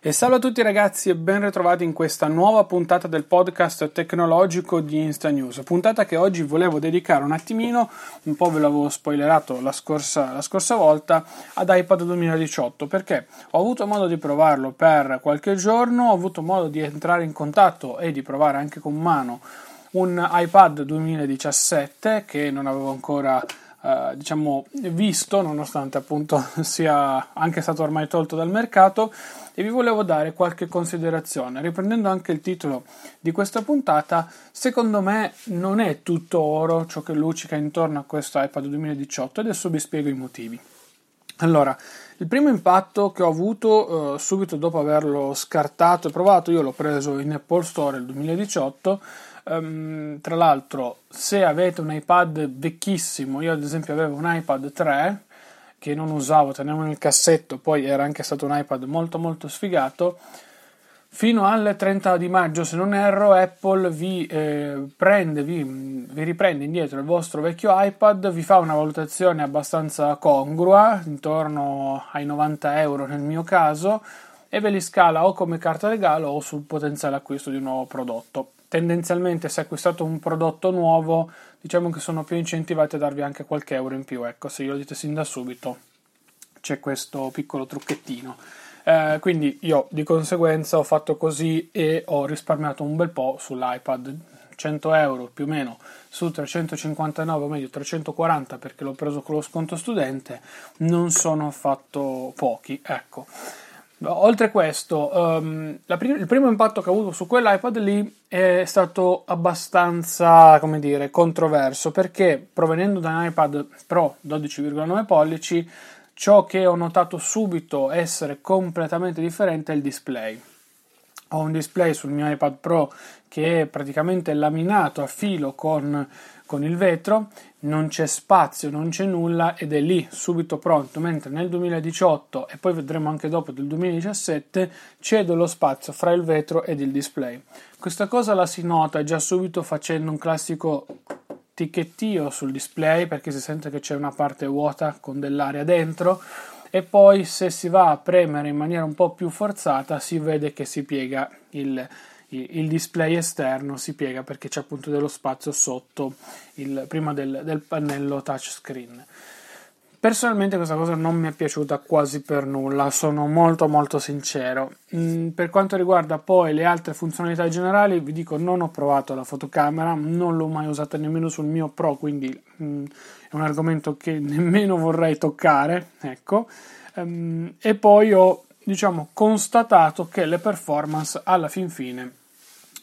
E salve a tutti ragazzi e ben ritrovati in questa nuova puntata del podcast tecnologico di Insta News, puntata che oggi volevo dedicare un attimino, un po' ve l'avevo spoilerato la scorsa volta, ad iPad 2018, perché ho avuto modo di provarlo per qualche giorno, ho avuto modo di entrare in contatto e di provare anche con mano un iPad 2017 che non avevo ancora visto, nonostante appunto sia anche stato ormai tolto dal mercato, e vi volevo dare qualche considerazione riprendendo anche il titolo di questa puntata. Secondo me non è tutto oro ciò che luccica intorno a questo iPad 2018 e adesso vi spiego i motivi. Allora, il primo impatto che ho avuto subito dopo averlo scartato e provato, io l'ho preso in Apple Store il 2018. Tra l'altro, se avete un iPad vecchissimo, io ad esempio avevo un iPad 3 che non usavo, tenevo nel cassetto, poi era anche stato un iPad molto molto sfigato, fino al 30 di maggio se non erro Apple vi riprende indietro il vostro vecchio iPad, vi fa una valutazione abbastanza congrua, intorno ai €90 nel mio caso, e ve li scala o come carta regalo o sul potenziale acquisto di un nuovo prodotto. Tendenzialmente se acquistate un prodotto nuovo, diciamo che sono più incentivati a darvi anche qualche euro in più, ecco, se glielo dite sin da subito c'è questo piccolo trucchettino, quindi io di conseguenza ho fatto così e ho risparmiato un bel po' sull'iPad, €100 più o meno su 359, o meglio 340, perché l'ho preso con lo sconto studente, non sono affatto pochi, ecco. Oltre questo, il primo impatto che ho avuto su quell'iPad lì è stato abbastanza, controverso, perché provenendo da un iPad Pro 12,9 pollici, ciò che ho notato subito essere completamente differente è il display. Ho un display sul mio iPad Pro che è praticamente laminato a filo con il vetro, non c'è spazio, non c'è nulla ed è lì subito pronto, mentre nel 2018 e poi vedremo anche dopo del 2017 c'è dello spazio fra il vetro ed il display. Questa cosa la si nota già subito facendo un classico ticchettio sul display, perché si sente che c'è una parte vuota con dell'aria dentro, e poi se si va a premere in maniera un po' più forzata si vede che si piega il display esterno, si piega perché c'è appunto dello spazio sotto prima del pannello touchscreen. Personalmente questa cosa non mi è piaciuta quasi per nulla, sono molto molto sincero. Per quanto riguarda poi le altre funzionalità generali, vi dico, non ho provato la fotocamera, non l'ho mai usata nemmeno sul mio Pro, quindi è un argomento che nemmeno vorrei toccare, ecco. E poi ho constatato che le performance alla fin fine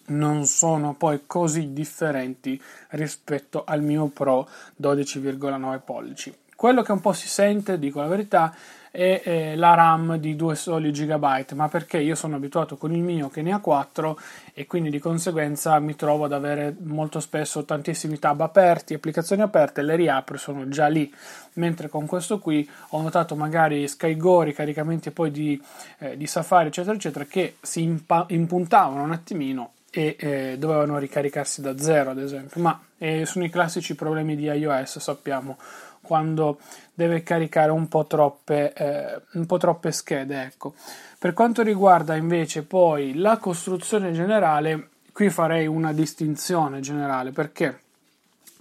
non sono poi così differenti rispetto al mio Pro 12,9 pollici. Quello che un po' si sente, dico la verità, è la RAM di 2 soli gigabyte, ma perché io sono abituato con il mio che ne ha 4 e quindi di conseguenza mi trovo ad avere molto spesso tantissimi tab aperti, applicazioni aperte, le riapro e sono già lì, mentre con questo qui ho notato magari scaigori, caricamenti poi di Safari eccetera eccetera che si impuntavano un attimino e dovevano ricaricarsi da zero ad esempio, ma sono i classici problemi di iOS, sappiamo, quando deve caricare un po' troppe schede, ecco. Per quanto riguarda invece poi la costruzione generale, qui farei una distinzione generale, perché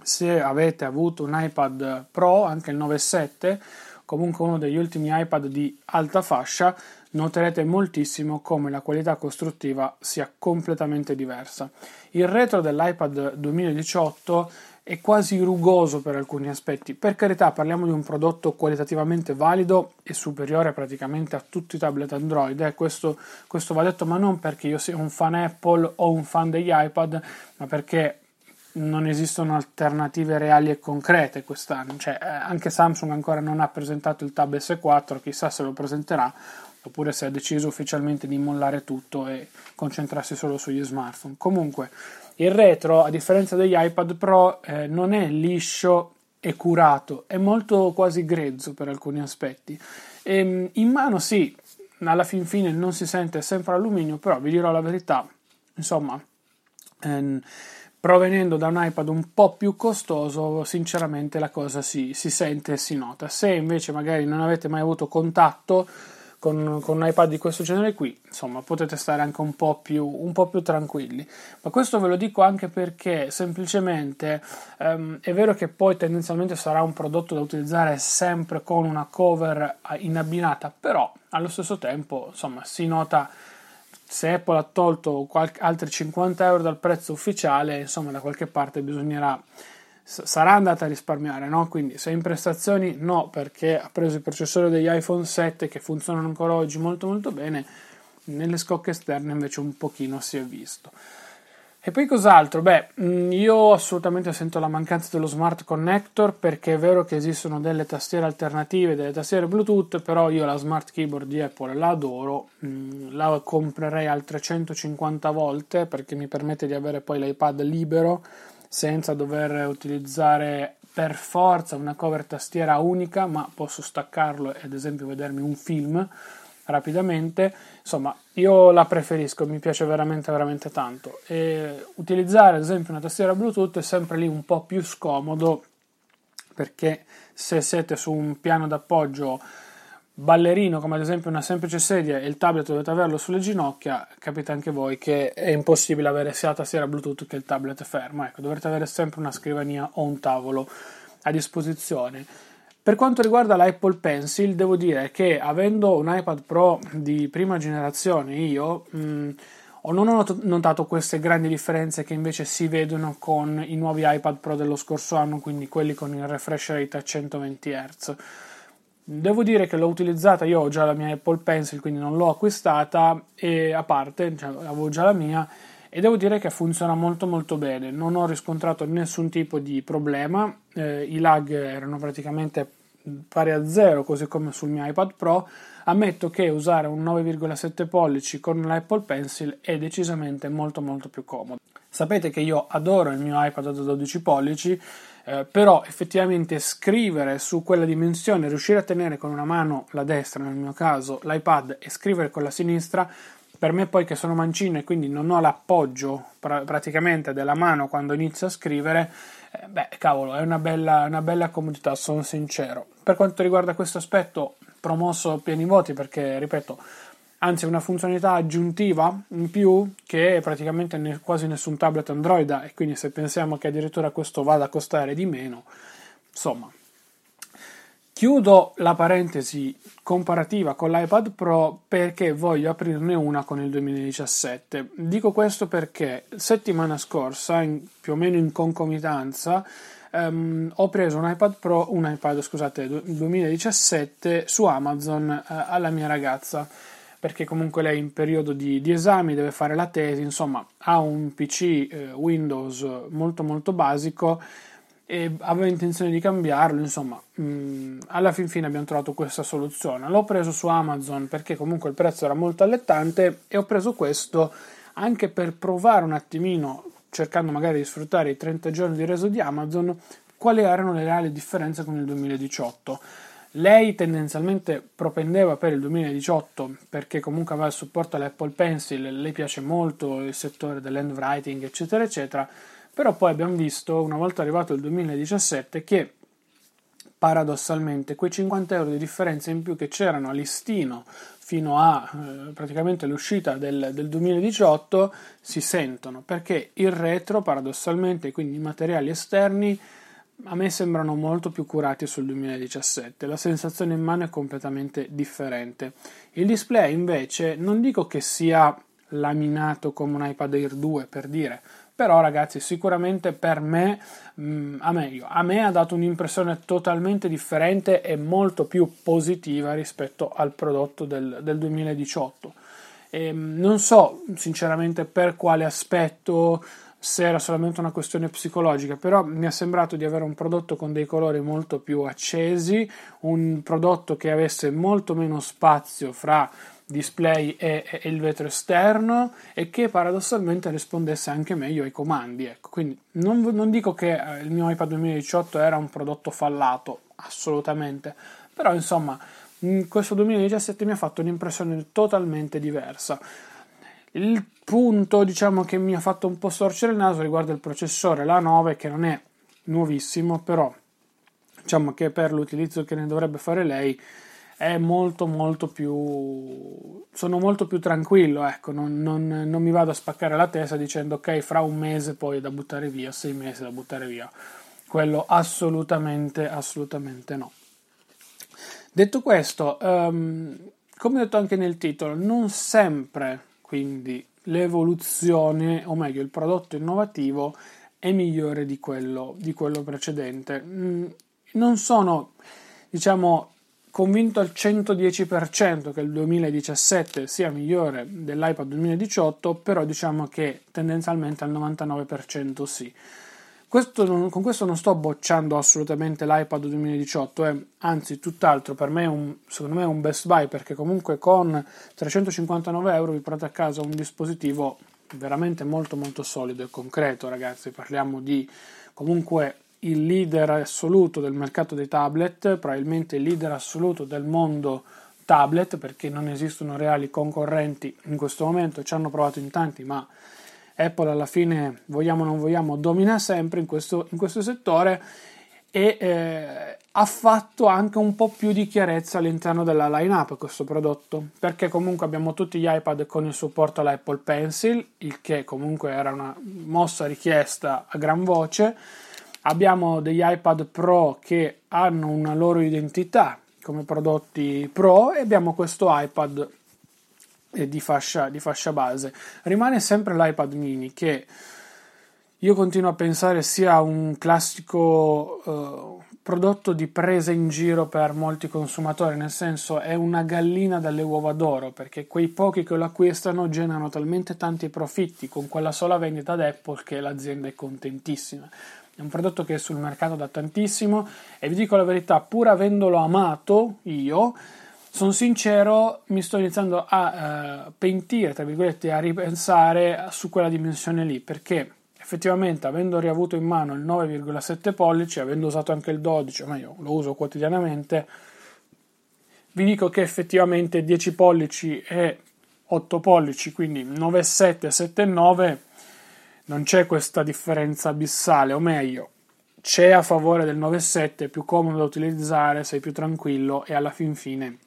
se avete avuto un iPad Pro, anche il 9.7, comunque uno degli ultimi iPad di alta fascia, noterete moltissimo come la qualità costruttiva sia completamente diversa. Il retro dell'iPad 2018 è quasi rugoso per alcuni aspetti. Per carità, parliamo di un prodotto qualitativamente valido e superiore praticamente a tutti i tablet Android, questo va detto, ma non perché io sia un fan Apple o un fan degli iPad, ma perché non esistono alternative reali e concrete quest'anno. Cioè, anche Samsung ancora non ha presentato il Tab S4, chissà se lo presenterà, oppure se ha deciso ufficialmente di mollare tutto e concentrarsi solo sugli smartphone. Comunque, il retro, a differenza degli iPad Pro, non è liscio e curato, è molto quasi grezzo per alcuni aspetti. E, in mano sì, alla fin fine non si sente, sempre alluminio, però vi dirò la verità, insomma, provenendo da un iPad un po' più costoso, sinceramente la cosa si sente e si nota. Se invece magari non avete mai avuto contatto con un iPad di questo genere qui, insomma, potete stare anche un po' più tranquilli. Ma questo ve lo dico anche perché semplicemente è vero che poi tendenzialmente sarà un prodotto da utilizzare sempre con una cover in abbinata, però allo stesso tempo, insomma, si nota, se Apple ha tolto altri €50 dal prezzo ufficiale, insomma, da qualche parte sarà andata a risparmiare, no? Quindi se in prestazioni no, perché ha preso il processore degli iPhone 7 che funzionano ancora oggi molto molto bene, nelle scocche esterne invece un pochino si è visto. E poi cos'altro? Beh, io assolutamente sento la mancanza dello smart connector, perché è vero che esistono delle tastiere alternative, delle tastiere Bluetooth, però io la smart keyboard di Apple la adoro, la comprerei altre 150 volte perché mi permette di avere poi l'iPad libero senza dover utilizzare per forza una cover tastiera unica, ma posso staccarlo e ad esempio vedermi un film rapidamente. Insomma, io la preferisco, mi piace veramente veramente tanto, e utilizzare ad esempio una tastiera Bluetooth è sempre lì un po' più scomodo, perché se siete su un piano d'appoggio ballerino, come ad esempio una semplice sedia, e il tablet dovete averlo sulle ginocchia, capite anche voi che è impossibile avere sia la tastiera Bluetooth che il tablet fermo. Ecco, dovrete avere sempre una scrivania o un tavolo a disposizione. Per quanto riguarda l'Apple Pencil, devo dire che avendo un iPad Pro di prima generazione io non ho notato queste grandi differenze che invece si vedono con i nuovi iPad Pro dello scorso anno, quindi quelli con il refresh rate a 120 Hz. Devo dire che l'ho utilizzata, io ho già la mia Apple Pencil, quindi non l'ho acquistata, e a parte, cioè, avevo già la mia, e devo dire che funziona molto molto bene, non ho riscontrato nessun tipo di problema, i lag erano praticamente pari a zero, così come sul mio iPad Pro. Ammetto che usare un 9,7 pollici con l'Apple Pencil è decisamente molto molto più comodo. Sapete che io adoro il mio iPad da 12 pollici, però effettivamente scrivere su quella dimensione, riuscire a tenere con una mano, la destra nel mio caso, l'iPad e scrivere con la sinistra, per me poi che sono mancino e quindi non ho l'appoggio praticamente della mano quando inizio a scrivere, beh, cavolo, è una bella comodità, sono sincero. Per quanto riguarda questo aspetto, promosso pieni voti, perché, ripeto, anzi, una funzionalità aggiuntiva in più che praticamente quasi nessun tablet Android ha, e quindi se pensiamo che addirittura questo vada a costare di meno, insomma. Chiudo la parentesi comparativa con l'iPad Pro perché voglio aprirne una con il 2017. Dico questo perché settimana scorsa, più o meno in concomitanza, ho preso un iPad 2017 su Amazon alla mia ragazza, perché comunque lei in periodo di esami deve fare la tesi, insomma ha un PC Windows molto molto basico e avevo intenzione di cambiarlo, insomma, alla fin fine abbiamo trovato questa soluzione. L'ho preso su Amazon perché comunque il prezzo era molto allettante, e ho preso questo anche per provare un attimino, cercando magari di sfruttare i 30 giorni di reso di Amazon, quali erano le reali differenze con il 2018. Lei tendenzialmente propendeva per il 2018 perché comunque aveva il supporto all'Apple Pencil, le piace molto il settore dell'handwriting eccetera eccetera. Però poi abbiamo visto, una volta arrivato il 2017, che paradossalmente quei €50 di differenza in più che c'erano a listino fino a praticamente l'uscita del 2018 si sentono, perché il retro paradossalmente, quindi i materiali esterni, a me sembrano molto più curati sul 2017, la sensazione in mano è completamente differente. Il display invece non dico che sia laminato come un iPad Air 2 per dire, Però ragazzi, sicuramente per me, a me ha dato un'impressione totalmente differente e molto più positiva rispetto al prodotto del 2018. E non so sinceramente per quale aspetto, se era solamente una questione psicologica, però mi è sembrato di avere un prodotto con dei colori molto più accesi, un prodotto che avesse molto meno spazio fra display e il vetro esterno e che paradossalmente rispondesse anche meglio ai comandi. Ecco, quindi non dico che il mio iPad 2018 era un prodotto fallato, assolutamente, però insomma questo 2017 mi ha fatto un'impressione totalmente diversa. Il punto, diciamo, che mi ha fatto un po' storcere il naso riguarda il processore, la 9, che non è nuovissimo, però diciamo che per l'utilizzo che ne dovrebbe fare lei è molto più, sono molto più tranquillo, ecco, non mi vado a spaccare la testa dicendo ok, fra un mese poi è da buttare via, 6 mesi da buttare via, quello assolutamente no. Detto questo, come ho detto anche nel titolo, non sempre quindi l'evoluzione, o meglio il prodotto innovativo, è migliore di quello precedente. Non sono, diciamo, convinto al 110% che il 2017 sia migliore dell'iPad 2018, però diciamo che tendenzialmente al 99% sì. Con questo non sto bocciando assolutamente l'iPad 2018, anzi tutt'altro, per me secondo me è un best buy, perché comunque con 359 € vi portate a casa un dispositivo veramente molto solido e concreto. Ragazzi, parliamo di comunque il leader assoluto del mercato dei tablet, probabilmente il leader assoluto del mondo tablet, perché non esistono reali concorrenti in questo momento, ci hanno provato in tanti, ma Apple alla fine, vogliamo o non vogliamo, domina sempre in questo settore e ha fatto anche un po' più di chiarezza all'interno della line-up questo prodotto, perché comunque abbiamo tutti gli iPad con il supporto all'Apple Pencil, il che comunque era una mossa richiesta a gran voce, abbiamo degli iPad Pro che hanno una loro identità come prodotti Pro e abbiamo questo iPad di fascia base. Rimane sempre l'iPad mini, che io continuo a pensare sia un classico prodotto di presa in giro per molti consumatori, nel senso è una gallina dalle uova d'oro, perché quei pochi che lo acquistano generano talmente tanti profitti con quella sola vendita ad Apple che l'azienda è contentissima. È un prodotto che è sul mercato da tantissimo e vi dico la verità, pur avendolo amato io, sono sincero, mi sto iniziando a pentire, tra virgolette, a ripensare su quella dimensione lì, perché effettivamente avendo riavuto in mano il 9,7 pollici, avendo usato anche il 12, ma io lo uso quotidianamente, vi dico che effettivamente 10 pollici e 8 pollici, quindi 9,7 e 7,9, non c'è questa differenza abissale, o meglio, c'è a favore del 9,7, è più comodo da utilizzare, sei più tranquillo e alla fin fine,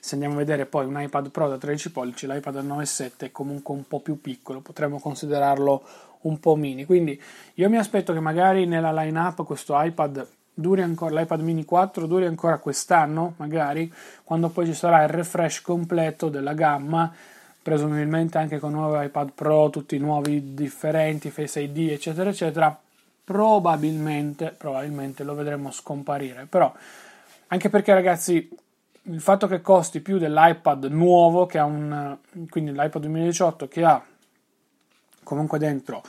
se andiamo a vedere poi un iPad Pro da 13 pollici, l'iPad da 9,7 è comunque un po' più piccolo, potremmo considerarlo un po' mini, quindi io mi aspetto che magari nella line-up questo iPad duri ancora, l'iPad mini 4 duri ancora quest'anno, magari quando poi ci sarà il refresh completo della gamma, presumibilmente anche con nuovi iPad Pro, tutti nuovi, differenti, Face ID eccetera eccetera, probabilmente lo vedremo scomparire. Però anche perché, ragazzi, il fatto che costi più dell'iPad nuovo, che ha quindi l'iPad 2018, che ha comunque dentro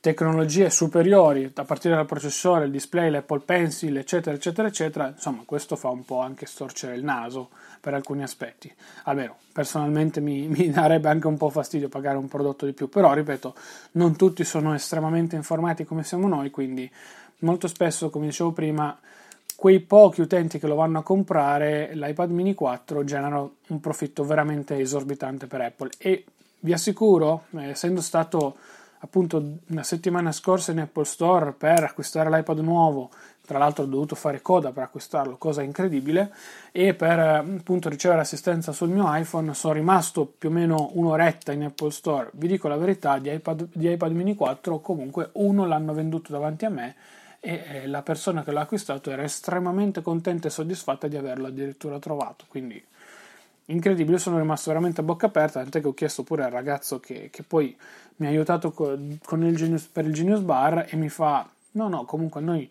tecnologie superiori a partire dal processore, il display, l'Apple Pencil eccetera eccetera eccetera, insomma questo fa un po' anche storcere il naso per alcuni aspetti, almeno personalmente mi darebbe anche un po' fastidio pagare un prodotto di più, però ripeto, non tutti sono estremamente informati come siamo noi, quindi molto spesso, come dicevo prima, quei pochi utenti che lo vanno a comprare, l'iPad mini 4 generano un profitto veramente esorbitante per Apple. E vi assicuro, essendo stato appunto una settimana scorsa in Apple Store per acquistare l'iPad nuovo, tra l'altro ho dovuto fare coda per acquistarlo, cosa incredibile, e per appunto ricevere assistenza sul mio iPhone, sono rimasto più o meno un'oretta in Apple Store. Vi dico la verità, di iPad mini 4 comunque uno l'hanno venduto davanti a me, e la persona che l'ha acquistato era estremamente contenta e soddisfatta di averlo addirittura trovato, quindi incredibile, sono rimasto veramente a bocca aperta, tant'è che ho chiesto pure al ragazzo che poi mi ha aiutato per il Genius Bar, e mi fa no, comunque noi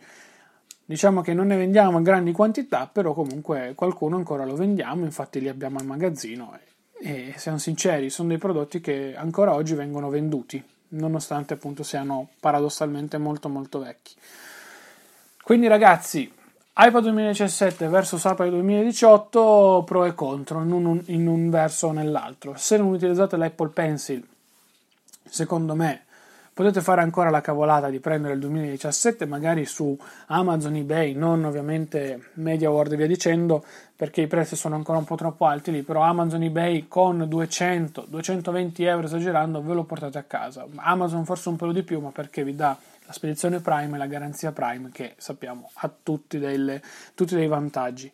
diciamo che non ne vendiamo in grandi quantità, però comunque qualcuno ancora lo vendiamo, infatti li abbiamo al magazzino e siamo sinceri, sono dei prodotti che ancora oggi vengono venduti, nonostante appunto siano paradossalmente molto molto vecchi. Quindi ragazzi, iPad 2017 versus iPad 2018, pro e contro in un verso o nell'altro. Se non utilizzate l'Apple Pencil, secondo me potete fare ancora la cavolata di prendere il 2017 magari su Amazon, eBay, non ovviamente MediaWorld e via dicendo, perché i prezzi sono ancora un po' troppo alti lì, però Amazon, eBay con 200-220 euro esagerando ve lo portate a casa. Amazon forse un pelo di più, ma perché vi dà la spedizione Prime e la garanzia Prime, che sappiamo ha tutti dei vantaggi.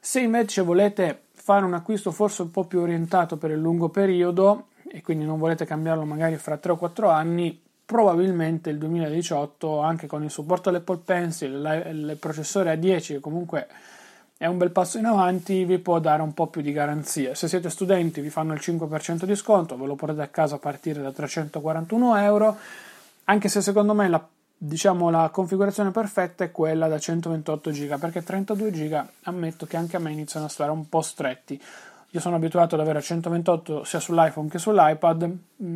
Se invece volete fare un acquisto forse un po' più orientato per il lungo periodo e quindi non volete cambiarlo magari fra 3 o 4 anni, probabilmente il 2018, anche con il supporto all'Apple Pencil, il processore A10 che comunque è un bel passo in avanti, vi può dare un po' più di garanzia. Se siete studenti vi fanno il 5% di sconto, ve lo portate a casa a partire da 341 euro, anche se secondo me la configurazione perfetta è quella da 128 GB, perché 32 GB ammetto che anche a me iniziano a stare un po' stretti. Io sono abituato ad avere 128 sia sull'iPhone che sull'iPad,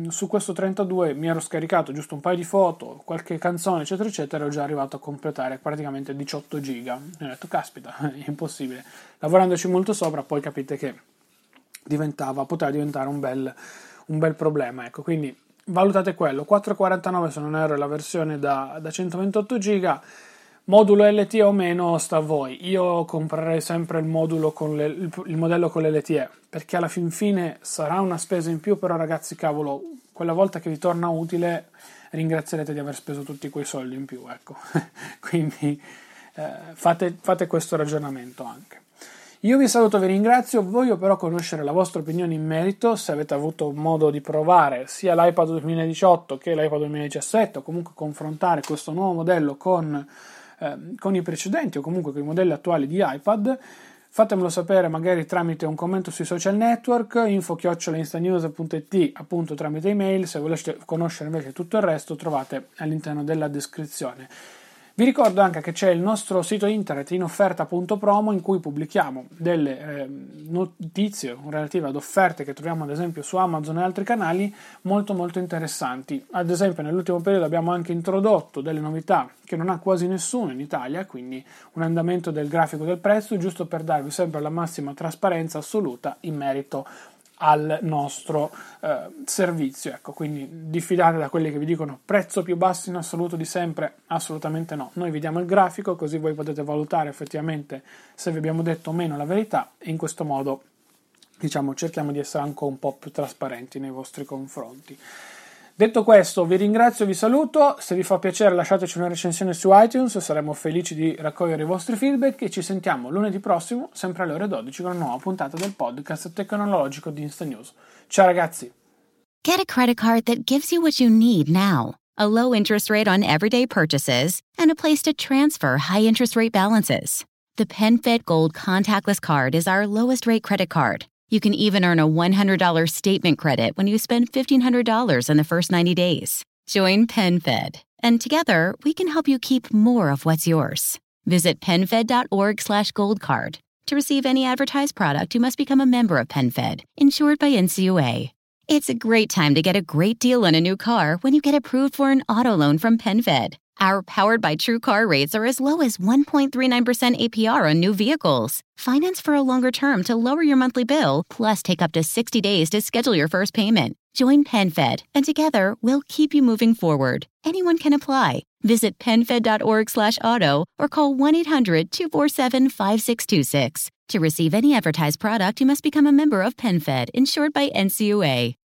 su questo 32 mi ero scaricato giusto un paio di foto, qualche canzone eccetera eccetera, ero già arrivato a completare praticamente 18 giga, e ho detto caspita, è impossibile. Lavorandoci molto sopra poi capite che poteva diventare un bel problema, ecco, quindi valutate quello. 449 se non erro è la versione da 128 giga, modulo LTE o meno sta a voi. Io comprerei sempre il modello con l'LTE, perché alla fin fine sarà una spesa in più, però ragazzi cavolo, quella volta che vi torna utile ringrazierete di aver speso tutti quei soldi in più, ecco. Quindi fate questo ragionamento anche. Io vi saluto, vi ringrazio, voglio però conoscere la vostra opinione in merito, se avete avuto modo di provare sia l'iPad 2018 che l'iPad 2017, o comunque confrontare questo nuovo modello con i precedenti o comunque con i modelli attuali di iPad. Fatemelo sapere magari tramite un commento sui social network, info@instanews.it, appunto tramite email. Se volete conoscere invece tutto il resto trovate all'interno della descrizione. Vi ricordo anche che c'è il nostro sito internet in offerta.promo, in cui pubblichiamo delle notizie relative ad offerte che troviamo ad esempio su Amazon e altri canali molto molto interessanti. Ad esempio nell'ultimo periodo abbiamo anche introdotto delle novità che non ha quasi nessuno in Italia, quindi un andamento del grafico del prezzo, giusto per darvi sempre la massima trasparenza assoluta in merito al nostro servizio, ecco. Quindi diffidate da quelli che vi dicono prezzo più basso in assoluto di sempre, assolutamente no. Noi vi diamo il grafico, così voi potete valutare effettivamente se vi abbiamo detto o meno la verità, e in questo modo diciamo cerchiamo di essere anche un po' più trasparenti nei vostri confronti. Detto questo, vi ringrazio, vi saluto, se vi fa piacere lasciateci una recensione su iTunes, saremo felici di raccogliere i vostri feedback, e ci sentiamo lunedì prossimo, sempre alle ore 12, con una nuova puntata del podcast tecnologico di Insta News. Ciao ragazzi! Get a credit card that gives you what you need now. A low interest rate on everyday purchases and a place to transfer high interest rate balances. The PenFed Gold Contactless Card is our lowest rate credit card. You can even earn a $100 statement credit when you spend $1,500 in the first 90 days. Join PenFed, and together we can help you keep more of what's yours. Visit PenFed.org/goldcard. To receive any advertised product, you must become a member of PenFed, insured by NCUA. It's a great time to get a great deal on a new car when you get approved for an auto loan from PenFed. Our Powered by TrueCar rates are as low as 1.39% APR on new vehicles. Finance for a longer term to lower your monthly bill, plus take up to 60 days to schedule your first payment. Join PenFed, and together we'll keep you moving forward. Anyone can apply. Visit PenFed.org/auto or call 1-800-247-5626. To receive any advertised product, you must become a member of PenFed, insured by NCUA.